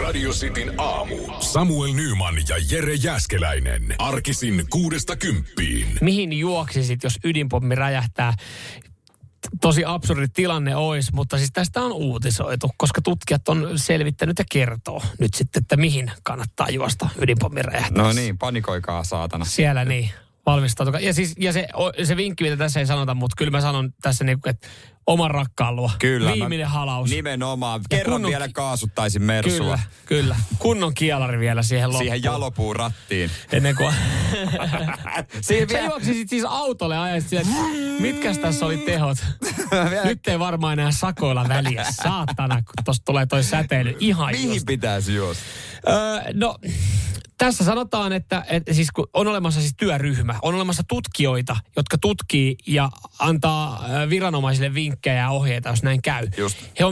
Radio Cityn aamu. Samuel Nyyman ja Jere Jäskeläinen. Arkisin 6–10. Mihin juoksisit, jos ydinpommi räjähtää? Tosi absurdi tilanne olisi, mutta siis tästä on uutisoitu, koska tutkijat on selvittänyt ja kertoo nyt sitten, että mihin kannattaa juosta ydinpommi räjähtää. No niin, panikoikaa saatana. Siellä niin. Valmistautukaa. Ja, siis, se vinkki, mitä tässä ei sanota, mutta kyllä mä sanon tässä, niinku, että oman rakkaan luo. Kyllä. Viimeinen halaus. Nimenomaan. Kerran vielä kaasuttaisin mersua. Kyllä. Kunnon kielari vielä siihen loppuun. Siihen jalopuun rattiin. Ennen kuin... Sä juoksisit siis autolle ajaisit, että mitkäs tässä oli tehot? Nyt ei varmaan enää sakoilla väliä. Saatana, kun tosta tulee toi säteily. Ihan mihin just. Pitäisi juosta? No... Tässä sanotaan, että siis kun on olemassa siis työryhmä, on olemassa tutkijoita, jotka tutkii ja antaa viranomaisille vinkkejä ja ohjeita, jos näin käy. He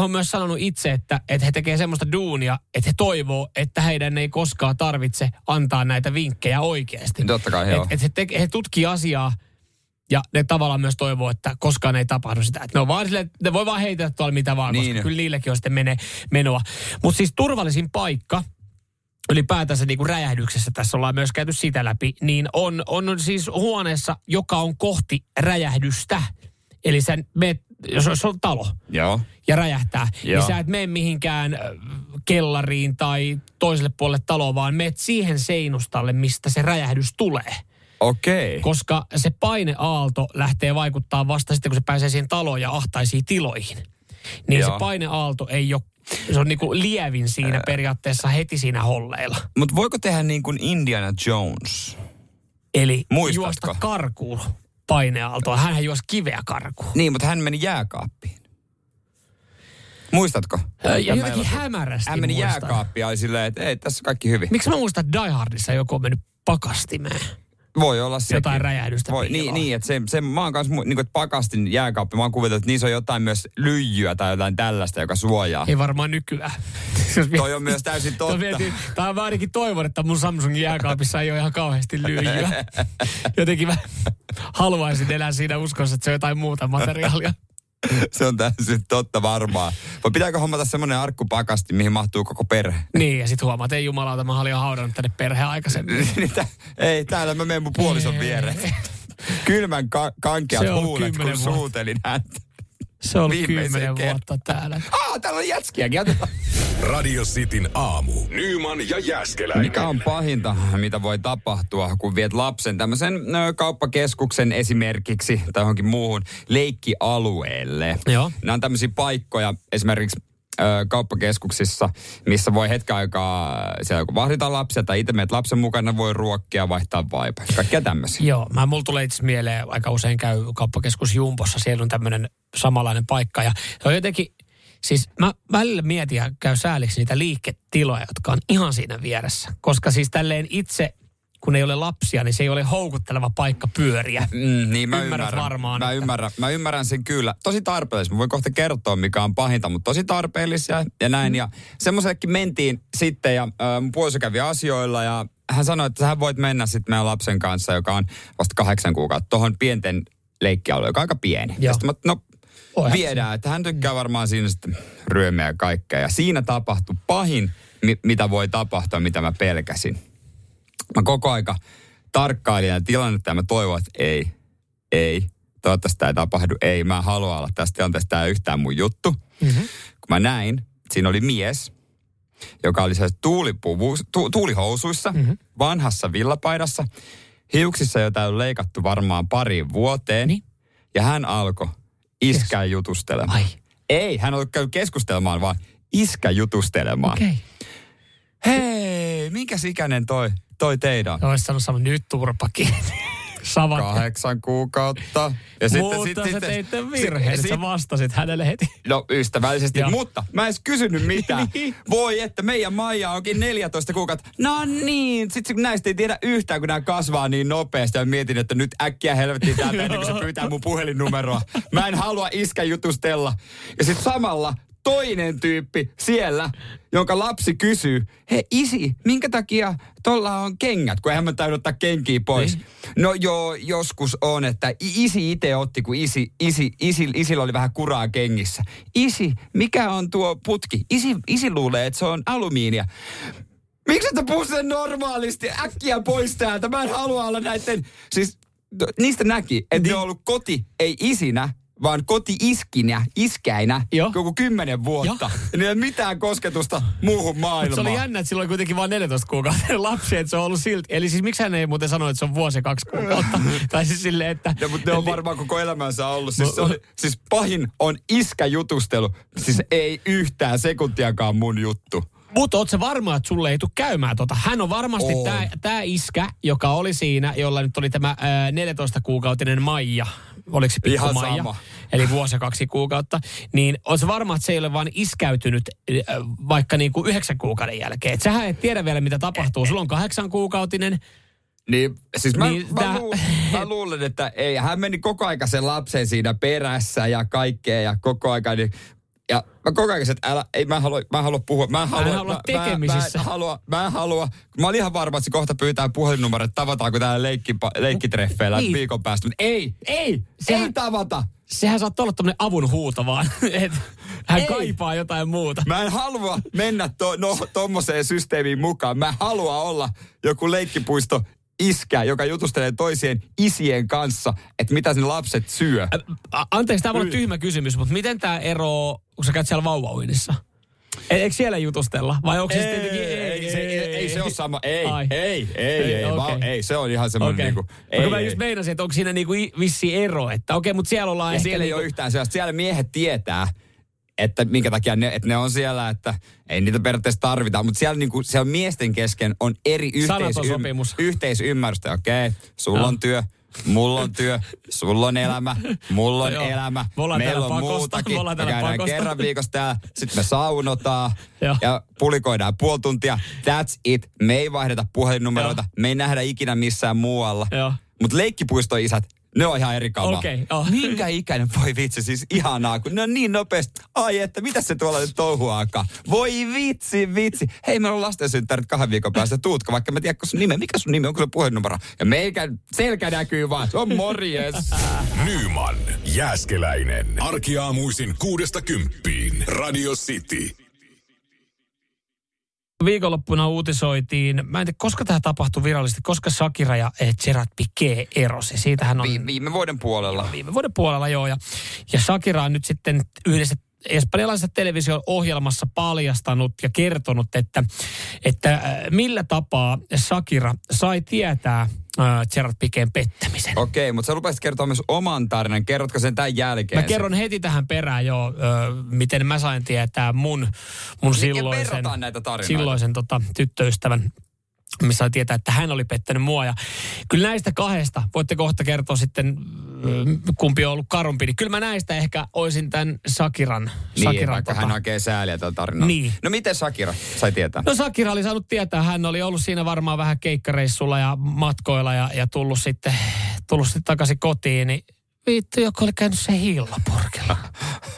on myös sanonut itse, että he tekee semmoista duunia, että he toivoo, että heidän ei koskaan tarvitse antaa näitä vinkkejä oikeasti. Totta kai he tutkii asiaa. Ja ne tavallaan myös toivoo, että koskaan ei tapahdu sitä. Että ne voi vaan heitää tuolla mitä vaan, niin. Koska kyllä niilläkin on sitten menoa. Mutta siis turvallisin paikka... Ylipäätänsä niin kuin räjähdyksessä, tässä ollaan myös käyty sitä läpi, niin on siis huoneessa, joka on kohti räjähdystä. Eli sä meet, jos on talo joo. Ja räjähtää, joo. Niin sä et mene mihinkään kellariin tai toiselle puolelle taloa, vaan meet siihen seinustalle, mistä se räjähdys tulee. Okei. Koska se paineaalto lähtee vaikuttaa vasta sitten, kun se pääsee siihen taloon ja ahtaisiin tiloihin. Niin joo. Se paineaalto ei ole... Se on niin kuin lievin siinä periaatteessa heti siinä holleilla. Mutta voiko tehdä niin kuin Indiana Jones? Eli muistatko? Juosta karkuun paineaaltoa. Hänhän juosi kiveä karkuun. Niin, mutta hän meni jääkaappiin. Muistatko? Jotenkin hämärästi hän meni muistan. Jääkaappiin ja oli silleen, että ei, tässä kaikki hyvin. Miksi mä muistan Die Hardissa joku on mennyt pakastimeen? Voi olla sekin. Jotain räjähdystä. Niin, että se mä oon kanssa, niin kuin, että pakastin jääkaappi, mä oon kuvitellut, että niissä on jotain myös lyijyä tai jotain tällaista, joka suojaa. Ei varmaan nykyään. Toi on myös täysin totta. Tää on mä ainakin toivon, että mun Samsungin jääkaapissa ei ole ihan kauheasti lyijyä. Jotenkin mä haluaisin elää siinä uskossa, että se on jotain muuta materiaalia. Se on täysin totta varmaan. Vai pitääkö hommata semmoinen arkkupakasti, mihin mahtuu koko perhe? Niin, ja sit huomaa, että ei jumalauta, mä olin jo haudannut tänne perheen aikaisemmin. Ei, täällä mä menen mun puolison viereen. Kylmän kankeat huulet, kun suutelin häntä. Se on 10 vuotta täällä. Täällä on jätskiäkin. Radio Cityn aamu. Nyyman ja Jäskeläinen. Mikä on pahinta, mitä voi tapahtua, kun viet lapsen tämmöisen kauppakeskuksen esimerkiksi tai johonkin muuhun leikkialueelle? Joo. Nämä on tämmöisiä paikkoja esimerkiksi kauppakeskuksissa, missä voi hetken aikaa, siellä kun vahditaan lapsia tai itse menet lapsen mukana, voi ruokkia, vaihtaa vaipaa. Kaikkea tämmöisiä. Joo, mulla tulee itse mieleen, aika usein käy kauppakeskus Jumbossa, siellä on tämmöinen samanlainen paikka ja se on jotenkin, siis mä välillä mietin ja käy sääliksi niitä liiketiloja, jotka on ihan siinä vieressä, koska siis tälleen itse, kun ei ole lapsia, niin se ei ole houkutteleva paikka pyöriä. Niin mä ymmärrän. Varmaan. Mä ymmärrän sen kyllä. Tosi tarpeellisia. Mä voin kohta kertoa, mikä on pahinta, mutta tosi tarpeellisia ja näin. Ja semmoisellekin mentiin sitten ja mun puoliso kävi asioilla ja hän sanoi, että sä voit mennä sitten meidän lapsen kanssa, joka on vasta 8 kuukautta, tuohon pienten leikkialueen, joka on aika pieni. Ja sitten mä, viedään, että hän tykkää varmaan siinä sitten ryömiä ja kaikkea. Ja siinä tapahtui pahin, mitä voi tapahtua, mitä mä pelkäsin. Mä koko aika tarkkailin ja tilannetta ja mä toivon, että ei, toivottavasti tämä ei tapahdu, ei. Mä en halua olla tästä tilanteesta, tämä ei yhtään mun juttu. Mm-hmm. Kun mä näin, siinä oli mies, joka oli sellaisessa tuulihousuissa, mm-hmm. vanhassa villapaidassa, hiuksissa jotain on leikattu varmaan 2 vuoteen. Niin. Ja hän alkoi iskä jutustelemaan. Ai. Ei, hän oli käynyt keskustelemaan, vaan iskä jutustelemaan. Okay. Hei, minkäs ikäinen toi teidän? Olisi sanonut sama, nyt turpakin. 8 kuukautta. Ja mutta sä teit tämän virheen, sä vastasit hänelle heti. No ystävällisesti, mutta mä en edes kysynyt mitään. Voi, että meidän Maija onkin 14 kuukautta. No niin, sit näistä ei tiedä yhtään, kun nämä kasvaa niin nopeasti. Ja mietin, että nyt äkkiä helvettiin täältä, ennen kuin se pyytää mun puhelinnumeroa. Mä en halua iskä jutustella. Ja sit samalla toinen tyyppi siellä, jonka lapsi kysyy, hei isi, minkä takia tuolla on kengät, kun eihän mä täydy ottaa kenkiä pois. Ei. No joo, joskus on, että isi itse otti, kun isillä oli vähän kuraa kengissä. Isi, mikä on tuo putki? Isi luulee, että se on alumiinia. Miksi sä puhut sen normaalisti? Äkkiä pois täältä. Mä en halua olla näiden... Siis niistä näki, että ne on ollut koti, ei isinä, vaan koti-iskinä, iskäinä, koko 10 vuotta. Ja ei ole mitään kosketusta muuhun maailmaan. Mutta se oli jännä, että silloin kuitenkin vain 14 kuukautta lapsi, että se on ollut silti. Eli siis miksi hän ei muuten sano, että se on vuosi 2 kuukautta? Tai siis silleen, että... Ja mutta ne on varmaan koko elämänsä ollut. Siis pahin on iskäjutustelu. Siis ei yhtään sekuntiakaan mun juttu. Mutta ootko se varma, että sulle ei tule käymään tota? Hän on varmasti tää iskä, joka oli siinä, jolla nyt oli tämä 14-kuukautinen Maija. Oliko se pikku Maija? Eli vuosi ja 2 kuukautta. Niin ootko varma, että se ei ole vaan iskäytynyt vaikka niinku 9 kuukauden jälkeen? Et sähän et tiedä vielä, mitä tapahtuu. Sulla on 8-kuukautinen. Niin, siis mä luulen, että ei. Hän meni koko aika sen lapsen siinä perässä ja kaikkea ja koko aika... Niin, ja mä koko ajan, että mä en halua puhua. Mä en halua. Mä olin ihan varma, että se kohta pyytää puhelinnumero, että tavataanko täällä leikkitreffeillä viikon päästä. Mutta ei tavata. Sehän saattaa olla tämmöinen avun huuto vaan, että hän kaipaa jotain muuta. Mä en halua mennä tommoseen systeemiin mukaan. Mä haluan olla joku leikkipuisto iskä, joka jutustelee toisien isien kanssa, että mitä sen lapset syö. Anteeksi, tämä on ollut tyhmä kysymys, mutta miten tämä ero, kun sä käyt siellä vauvauinnissa? Eikö siellä jutustella? Vai onko se tietenkin... Ei se ole sama. Ei, se on ihan semmoinen niinku... Mä just meinasin, että onko siinä niinku vissi ero, että okei, mutta siellä ollaan ehkä... Siellä ei ole yhtään sellaista. Siellä miehet tietää, että minkä takia ne on siellä, että ei niitä periaatteessa tarvita, mutta siellä, niinku, siellä miesten kesken on eri yhteisymmärrystä. Okei, sulla on työ, mulla on työ, sulla on elämä, mulla on elämä, meillä on muutakin. Me käydään kerran viikossa täällä, sitten me saunotaan ja pulikoidaan 0,5 tuntia. That's it. Me ei vaihdeta puhelinnumeroita, me ei nähdä ikinä missään muualla. Mutta leikkipuistoisät, ne on ihan eri kamaa. Minkä ikäinen, voi vitsi, siis ihanaa, kun ne on niin nopeasti. Ai että, mitä se tuolla nyt touhuaakaan? Voi vitsi. Hei, meillä on lastensynttärit 2 viikon päästä. Tuutko, vaikka mä tiedän, sun nime. Mikä sun nimi on, kyllä puhelinnumero? Ja meikä selkä näkyy vaan. Se on morjes. Nyyman, Jääskeläinen. Arkiaamuisin 6–10. Radio City. Viikonloppuna uutisoitiin, mä en tiedä, koska tämä tapahtui virallisesti, koska Shakira ja Gerard Piqué erosi. Siitähän on... Viime vuoden puolella. Viime vuoden puolella, joo. Ja Shakira on nyt sitten yhdessä espanjalaisessa televisio-ohjelmassa paljastanut ja kertonut, että millä tapaa Shakira sai tietää Gerard Piquén pettämisen. Okei, mutta sä lupasit kertoa myös oman tarinan. Kerrotko sen tämän jälkeen? Mä kerron heti tähän perään jo, miten mä sain tietää mun silloisen tyttöystävän. Me sain tietää, että hän oli pettänyt mua. Ja kyllä näistä kahdesta, voitte kohta kertoa sitten, kumpi on ollut karumpi. Niin kyllä mä näistä ehkä oisin tämän Shakiran. Niin, vaikka hän hakee sääliä tämän tarinan. Niin. No miten Shakira sai tietää? No Shakira oli saanut tietää. Hän oli ollut siinä varmaan vähän keikkareissulla ja matkoilla ja tullut sitten takaisin kotiin. Niin vittu, joku oli käynyt sen hillapurkilla.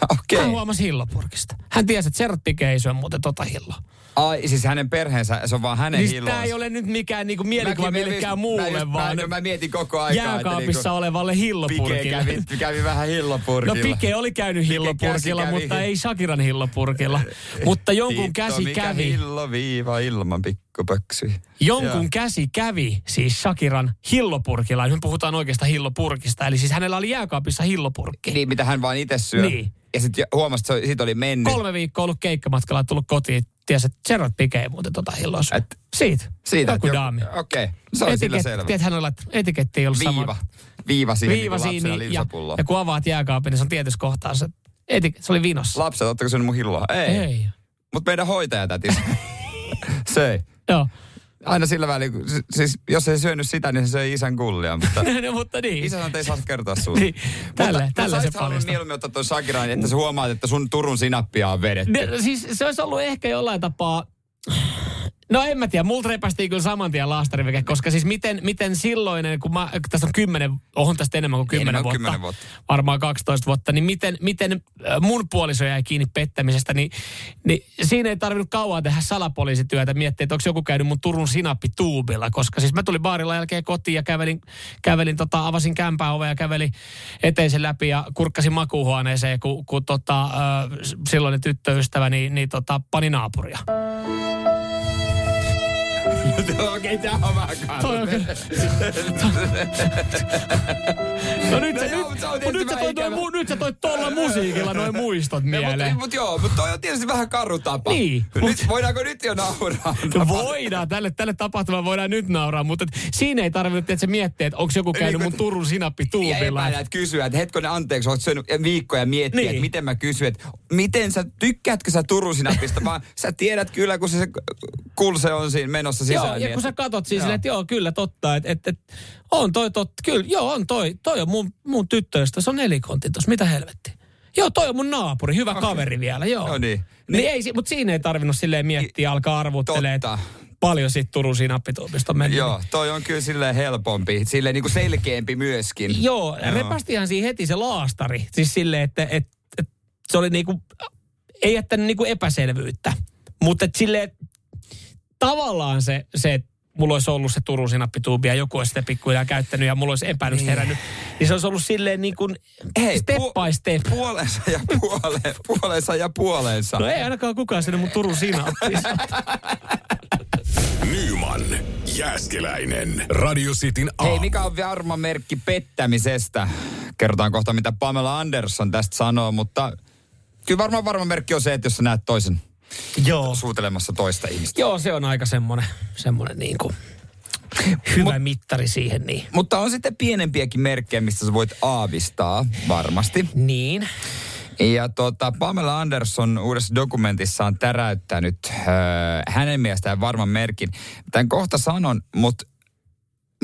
Okay. Hän huomasi hillapurkista. Hän tiesi, että Gerard Piqué ei syö muuten tota hilloa. Ai, siis hänen perheensä, se on vaan hänen hilloa. Siis tää ei ole nyt mikään niinku mielikuva millekään muulle, vaan... Mä mietin koko aikaa, jääkaapissa että olevalle hillopurkilla. Piqué kävi vähän hillopurkilla. No Piqué oli käynyt hillopurkilla, mutta ei Shakiran hillopurkilla. Mutta jonkun käsi kävi... Mikä hilloviiva ilman pikkupöksy. Jonkun käsi kävi siis Shakiran hillopurkilla. Nyt puhutaan oikeasta hillopurkista. Eli siis hänellä oli jääkaapissa hillopurkki. Niin, mitä hän vaan itse syö. Niin. Ja sitten huomasit, että siitä oli mennyt. 3 viikkoa ollut keikkamatkalla ja tullut kotiin. Tiesi, että Gerard Piqué muuten tota hilloa syö. Siitä. Joku daami. Okei, se on sillä selvä. Tiedät, hän on laittanut etiketti, ei ollut sama. Viiva siihen, niin kuin lapsena linsapulloa. Ja kun avaat jääkaapin, niin se on tietyssä kohtaa se etiketti. Se oli vinossa. Lapset, ootteko syönyt mun hilloa? Ei. Mutta meidän hoitajatäti söi. Joo. Aina sillä välin, siis jos ei syönyt sitä, niin se söi isän kullia, mutta... no, mutta niin. Isä sanoi, että ei saa kertoa sulle. Niin, tälle se paljastaa. Mieluummin ottaa tuon Shakiran, että sä huomaat, että sun Turun sinappia on vedetty. Siis se olisi ollut ehkä jollain tapaa... No en mä tiedä, multa repästiin kyllä saman tien laastariveke, koska siis miten silloinen, kun tässä on 10, onhan tästä enemmän kuin 10 vuotta, varmaan 12 vuotta, niin miten mun puoliso jäi kiinni pettämisestä, niin siinä ei tarvinnut kauan tehdä salapoliisityötä, miettiä, että onko joku käynyt mun Turun sinappituubilla, koska siis mä tulin baarilla jälkeen kotiin ja kävelin, avasin kämpää ovea ja kävelin eteisen läpi ja kurkkasin makuuhuoneeseen, kun silloinen tyttöystävä, niin pani naapuria. Okei, tää on vähän nyt sä toit tolla musiikilla noin muistot mieleen. Mutta joo, mutta toi on tietysti vähän karu tapa. Niin. Voidaanko nyt jo nauraa? Voidaan, tälle tapahtumaan voidaan nyt nauraa, mutta siinä ei tarvinnut, että se miettii, että onko joku käynyt mun Turun sinappituubilla. Ja epäilät kysyä, että hetkonen anteeksi, oot syönyt viikkoja miettiä, että miten mä kysyn, että miten sä, tykkäätkö sä Turun sinappista, vaan sä tiedät kyllä, kun se kulse on siinä menossa sisään. Joo, ja kun sä katot siis silleen, että joo, kyllä totta, että on toi totta, kyllä, joo, on toi. Toi on mun tyttöystä, se on nelikontti tossa, mitä helvettiä. Joo, toi on mun naapuri, hyvä kaveri vielä, joo. No niin. Mutta siinä ei tarvinnut silleen miettiä, alkaa arvuttelemaan, että paljon siitä Turun sinappituubista on mennyt. Joo, toi on kyllä silleen helpompi, silleen niinku selkeämpi myöskin. Joo, repästihan siinä heti se laastari, siis silleen, että se oli niinku, ei jättänyt niinku epäselvyyttä, mutta et silleen, tavallaan se, että mulla olisi ollut se Turun sinappituubi ja joku olisi sitä pikkuhiljaa käyttänyt ja mulla olisi epäilystä herännyt, niin se olisi ollut silleen niin kuin step by step. Puoleensa ja puoleensa. No ei ainakaan kukaan sinne mun Turun sinappista. Nyyman, Jääskeläinen, Radio Cityn A. Hei, mikä on varma merkki pettämisestä? Kerrotaan kohta, mitä Pamela Anderson tästä sanoo, mutta kyllä varma merkki on se, että jos sä näet toisen suutelemassa toista ihmistä. Joo, se on aika semmoinen niin kuin hyvä mittari siihen. Niin. Mutta on sitten pienempiäkin merkkejä, mistä sä voit aavistaa varmasti. Niin. Ja Pamela Anderson uudessa dokumentissa on täräyttänyt hänen mielestään varman merkin. Tämän kohta sanon, mutta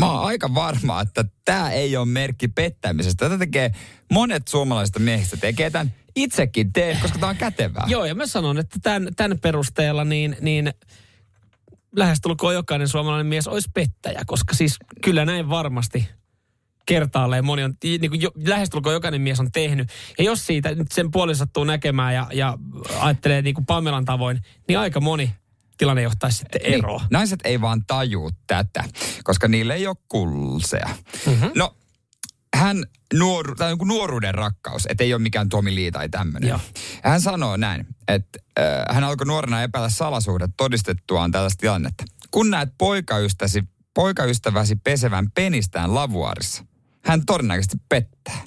mä oon aika varma, että tämä ei ole merkki pettämisestä. Tätä tekee monet suomalaisista miehistä, tekee tämän itsekin teen, koska tämä on kätevää. Joo, ja mä sanon, että tämän perusteella niin lähestulkoon jokainen suomalainen mies olisi pettäjä, koska siis kyllä näin varmasti kertaalleen moni on, niin kuin lähestulkoon jokainen mies on tehnyt. Ja jos siitä nyt sen puolin sattuu näkemään ja ajattelee niin kuin Pamelan tavoin, niin aika moni tilanne johtaisi sitten eroon. Niin, naiset ei vaan tajuu tätä, koska niille ei ole kulsea. Mm-hmm. No, nuoruuden rakkaus, ettei ole mikään Tomi Lee tai tämmöinen. Joo. Hän sanoo näin, että hän alkoi nuorena epäillä salasuhdet todistettuaan tällaista tilannetta. Kun näet poikaystäväsi pesevän penistään lavuaarissa, hän todennäköisesti pettää.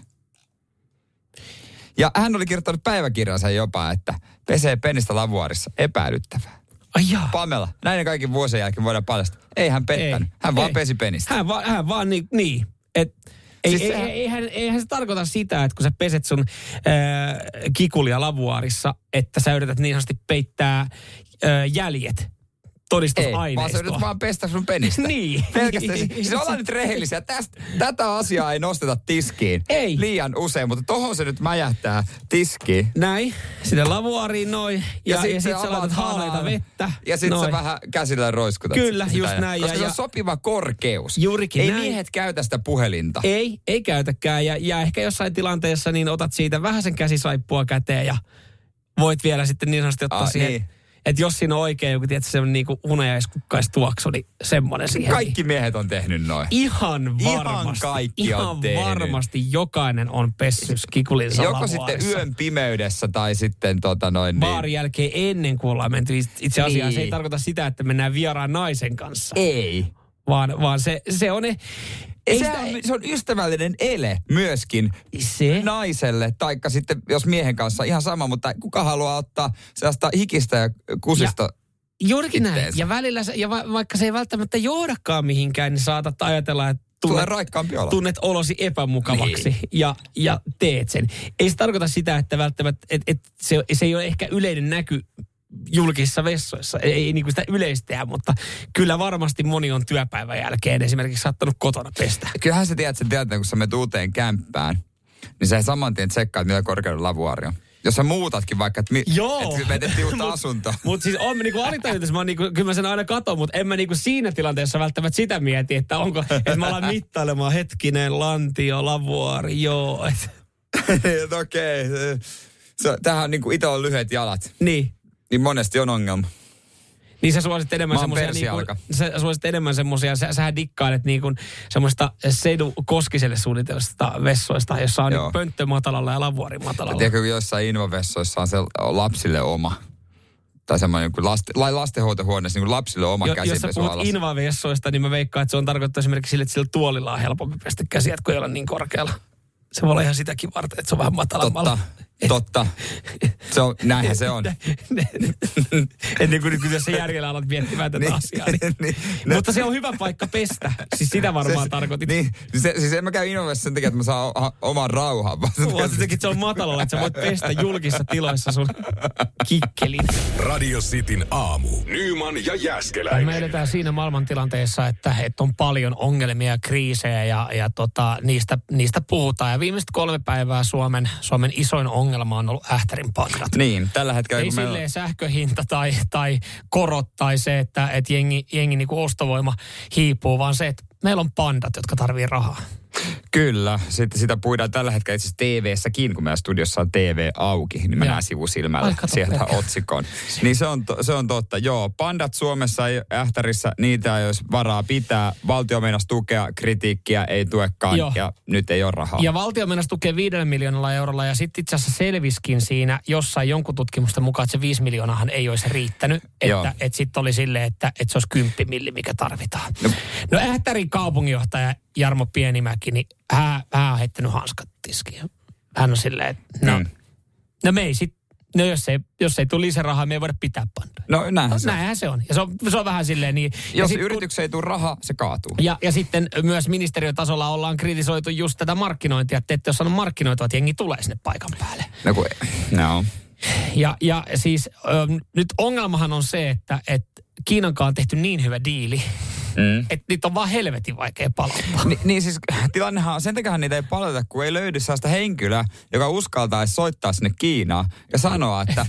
Ja hän oli kirjoittanut päiväkirjansa jopa, että pesee penistä lavuaarissa, epäilyttävää. Pamela, näiden kaiken vuosien jälkeen voidaan paljastaa. Ei hän pettänyt, hän vaan pesi penistä. Hän vaan niin, että siis eihän se tarkoita sitä, että kun sä peset sun kikulia lavuaarissa, että sä yrität niin sanotusti peittää jäljet todistusaineistoa. Ei, vaan sä yrität vaan pestä sun penistä. Niin. Pelkästään. Siis ollaan nyt rehellisiä. Tätä asiaa ei nosteta tiskiin. Ei. Liian usein, mutta tohon se nyt mäjähtää tiskiin. Näin. Sitten lavuaariin noin. Ja sit sä laitat haaleita vettä. Ja sit noin. Sä vähän käsillä roiskutat. Kyllä, just näin. Koska se on sopiva korkeus. Juurikin ei näin. Ei miehet käytä sitä puhelinta. Ei käytäkään. Ja ehkä jossain tilanteessa niin otat siitä vähän sen käsisaippua käteen ja voit vielä sitten niin sanotusti ottaa siihen. Niin. Että jos siinä on oikein joku, tietysti semmoinen niinku hunajaiskukkaisituoksu, niin semmoinen siihen. Kaikki miehet on tehnyt noin. Ihan varmasti jokainen on pessyt kikulinsa joko sitten yön pimeydessä tai sitten baarin jälkeen ennen kuin ollaan menty. Itse asiassa se ei tarkoita sitä, että mennään vieraan naisen kanssa. Ei. Vaan se on... Se on ystävällinen ele myöskin se naiselle, taikka sitten jos miehen kanssa ihan sama, mutta kuka haluaa ottaa sellaista hikistä ja kusista juurikin itteensä. Näin. Ja välillä, vaikka se ei välttämättä johdakaan mihinkään, niin saatat ajatella, että tunnet olosi epämukavaksi ja teet sen. Ei se tarkoita sitä, että välttämättä, se ei ole ehkä yleinen näky julkisissa vessoissa. Ei niin kuin sitä yleistää, mutta kyllä varmasti moni on työpäivän jälkeen esimerkiksi saattanut kotona pestä. Kyllähän sä tiedät sen tilanteen, kun sä menet uuteen kämppään, niin sä samantien tsekkaat, millä korkeudella lavuaari on. Jos sä muutatkin vaikka, että menetettiin uutta asuntoa. Mutta siis on niinku alitajuntis, niinku, kyllä mä sen aina katon, mutta en mä niinku siinä tilanteessa välttämättä sitä mieti, että onko, että mä alan mittailemaan hetkinen, lantio, lavuari, joo. Okei. Tämähän on niinku, itse on lyhyet jalat. Niin. Niin monesti on ongelma. Niin sä suosit enemmän semmoisia, sähän dikkailet niinku semmoista Sedu Koskiselle suunnitelmasta vessoista, jossa on nyt pönttö matalalla ja lavuori matalalla. Ja tiedätkö, jossain invavessoissa on se lapsille oma, tai semmoinen lastenhoitohuoneessa niin lapsille oma käsipesualas. Jos sä puhut invavessoista, niin mä veikkaan, että se on tarkoittaa esimerkiksi sille, että sillä tuolilla on helpompi pestä käsiä, kun ei ole niin korkealla. Se voi olla ihan sitäkin varten, että se on vähän matalammalla. Totta. Näinhän se on. Että niin kuin tässä järjellä alat miettimään tätä asiaa. Mutta se on hyvä paikka pestä. Siis sitä varmaan tarkoitit. Niin. Siis en mä käy innovaisesti sen takia, että mä saan oman rauhan. Vaan tietenkin, että se on matalalla, että sä voit pestä julkisissa tiloissa sun kikkelin. Radio Cityn aamu. Nyyman ja Jäskeläinen. Me edetään siinä maailmantilanteessa, että on paljon ongelmia ja kriisejä ja niistä puhutaan. Ja viimeiset 3 päivää Suomen isoin ongelma on ollut Ähtärin pandat. Niin, tällä hetkellä. Ei silleen sähköhinta tai korot tai se, että jengi niinku ostovoima hiipuu, vaan se, että meillä on pandat, jotka tarvii rahaa. Kyllä. Sitten sitä puidaan tällä hetkellä itse asiassa TV-säkin, kun meidän studiossa on TV auki, niin mä näen sivusilmällä sieltä otsikon. Niin se on totta. Joo, pandat Suomessa ei Ähtärissä, niitä jos varaa pitää. Valtio meinas tukea, kritiikkiä ei tuekaan ja nyt ei ole rahaa. Ja valtio meinas tukea 5 miljoonalla eurolla ja sitten itse asiassa selviskin siinä jossain jonkun tutkimusta mukaan, että se 5 miljoonaahan ei olisi riittänyt. Että sitten oli silleen, että se olisi 10 milli, mikä tarvitaan. No Ähtärin kaupunginjohtaja Jarmo Pienimäki, niin hän on heittänyt hanskat tiskiin. Hän on silleen, että no me ei sitten, no jos ei tule lisää rahaa, me ei voida pitää pandoja. No näinhän se on. Ja se on vähän silleen niin. Jos yritykseen ei tule rahaa, se kaatuu. Ja sitten myös ministeriötasolla ollaan kritisoitu just tätä markkinointia, että ette ole saanut markkinoitua, että jengi tulee sinne paikan päälle. No. Ja siis nyt ongelmahan on se, että Kiinankaan on tehty niin hyvä diili, että niitä on vaan helvetin vaikea palauttaa. Niin siis tilannehan, sen takiahan niitä ei palata, kun ei löydy sellaista henkilöä, joka uskaltaisi soittaa sinne Kiinaan ja sanoa, että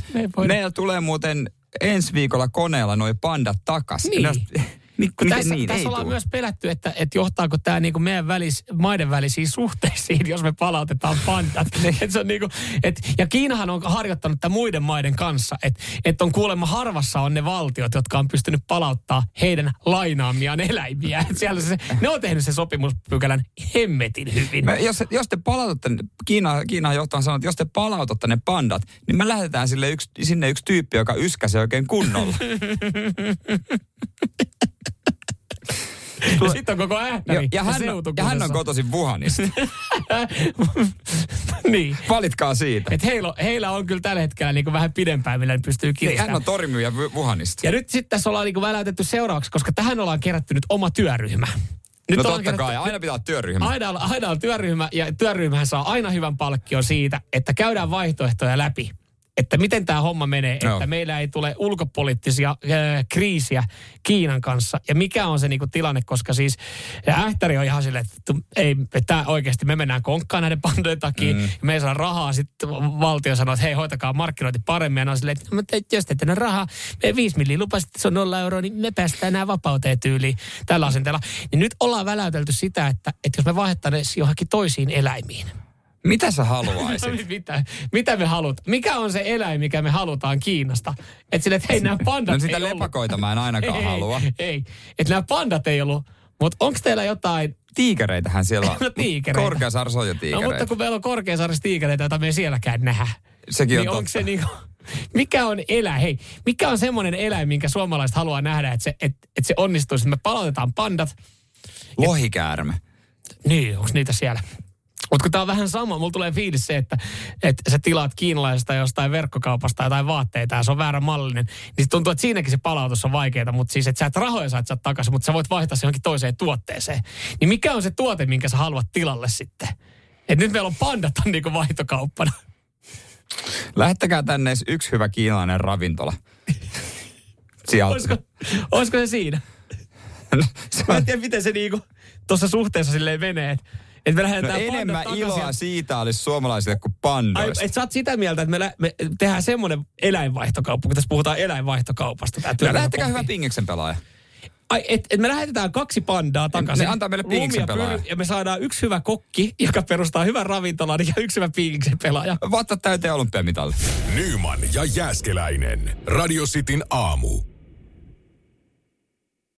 meillä tulee muuten ensi viikolla koneella noi pandat takaisin. Niin. Tässä ollaan myös pelätty, että johtaako tämä niinku meidän maiden välisiin suhteisiin, jos me palautetaan pandat. Ja Kiinahan on harjoittanut tämän muiden maiden kanssa, että on kuulemma harvassa on ne valtiot, jotka on pystynyt palauttaa heidän lainaamiaan eläimiä. Siellä ne on tehnyt sen sopimuspykälän hemmetin hyvin. Jos te palautatte, Kiinahan johtaja sanoo, että jos te palautatte ne pandat, niin me lähetetään sinne yksi tyyppi, joka yskäsee oikein kunnolla. Ja sitten on koko Ähtäri ja hän on kotoisin Wuhanista. Niin. Valitkaa siitä. Et heillä on kyllä tällä hetkellä niinku vähän pidempään, millä ne pystyy kiristämään. Hän on torimyyjä Wuhanista. Ja nyt sitten tässä ollaan niinku väläytetty seuraavaksi, koska tähän ollaan kerätty nyt oma työryhmä. Nyt no totta kai, aina pitää olla työryhmä. Aina on työryhmä ja työryhmähän saa aina hyvän palkkion siitä, että käydään vaihtoehtoja läpi. Että miten tämä homma menee, että meillä ei tule ulkopoliittisia kriisiä Kiinan kanssa. Ja mikä on se niinku tilanne, koska siis Ähtäri on ihan silleen, että ei, tää oikeasti me mennään konkkaan näiden pandojen takia. Me ei saa rahaa, sitten valtio sanoo, että hei, hoitakaa markkinointi paremmin. Ja ne on silleen, että jos te tänne rahaa, me 5 milliä lupasitte, se on 0 euroa, niin me päästään nämä vapauteen tyyliin tällä asenteella. Niin nyt ollaan väläytelty sitä, että jos me vaihdettaisiin johonkin toisiin eläimiin. Mitä sä haluaisit? Mitä me halutaan? Mikä on se eläin, mikä me halutaan Kiinasta? Että sille, että hei, nämä pandat ei sitä lepakoita mä en ainakaan halua. Ei. Että nämä pandat ei ollut. Mutta onko teillä jotain... Tiikereitähän siellä on. No tiikereitä. Korkeasarissa on jo tiikereitä. No mutta kun meillä on Korkeasarissa tiikereitä, jota me ei sielläkään nähdä. Sekin on niin totta. Se niinku, mikä on eläin? Hei, mikä on semmoinen eläin, minkä suomalaiset haluaa nähdä, että se onnistuisi? Me palautetaan pandat. Lohikäärme. Niin, onko niitä siellä? Mutta kun tää on vähän sama, mulla tulee fiilis se, että sä tilaat kiinalaisesta jostain verkkokaupasta jotain vaatteita ja se on väärä mallinen, niin tuntuu, että siinäkin se palautus on vaikeaa, mutta siis, että sä et rahoja saat takaisin, mutta sä voit vaihtaa se johonkin toiseen tuotteeseen. Niin mikä on se tuote, minkä sä haluat tilalle sitten? Että nyt meillä on pandat on niinku vaihtokauppana. Lähettäkää tänne yksi hyvä kiinalainen ravintola. Olisiko se siinä? Mä en tiedä, miten se niinku tuossa suhteessa silleen menee, No enemmän iloa siitä olisi suomalaisille kuin pandoista. Sä oot sitä mieltä, että me tehdään semmoinen eläinvaihtokauppa, kun tässä puhutaan eläinvaihtokaupasta. No lähtekää hyvä pingeksen pelaaja. Ai, me lähetetään 2 pandaa takaisin. Ne antaa meille pingiksen pelaaja. Ja me saadaan 1 hyvä kokki, joka perustaa hyvän ravintolan ja 1 hyvä pingiksen pelaaja. Vaattaa täyteen olympiamitalle. Nyyman ja Jääskeläinen. Radio Cityn aamu.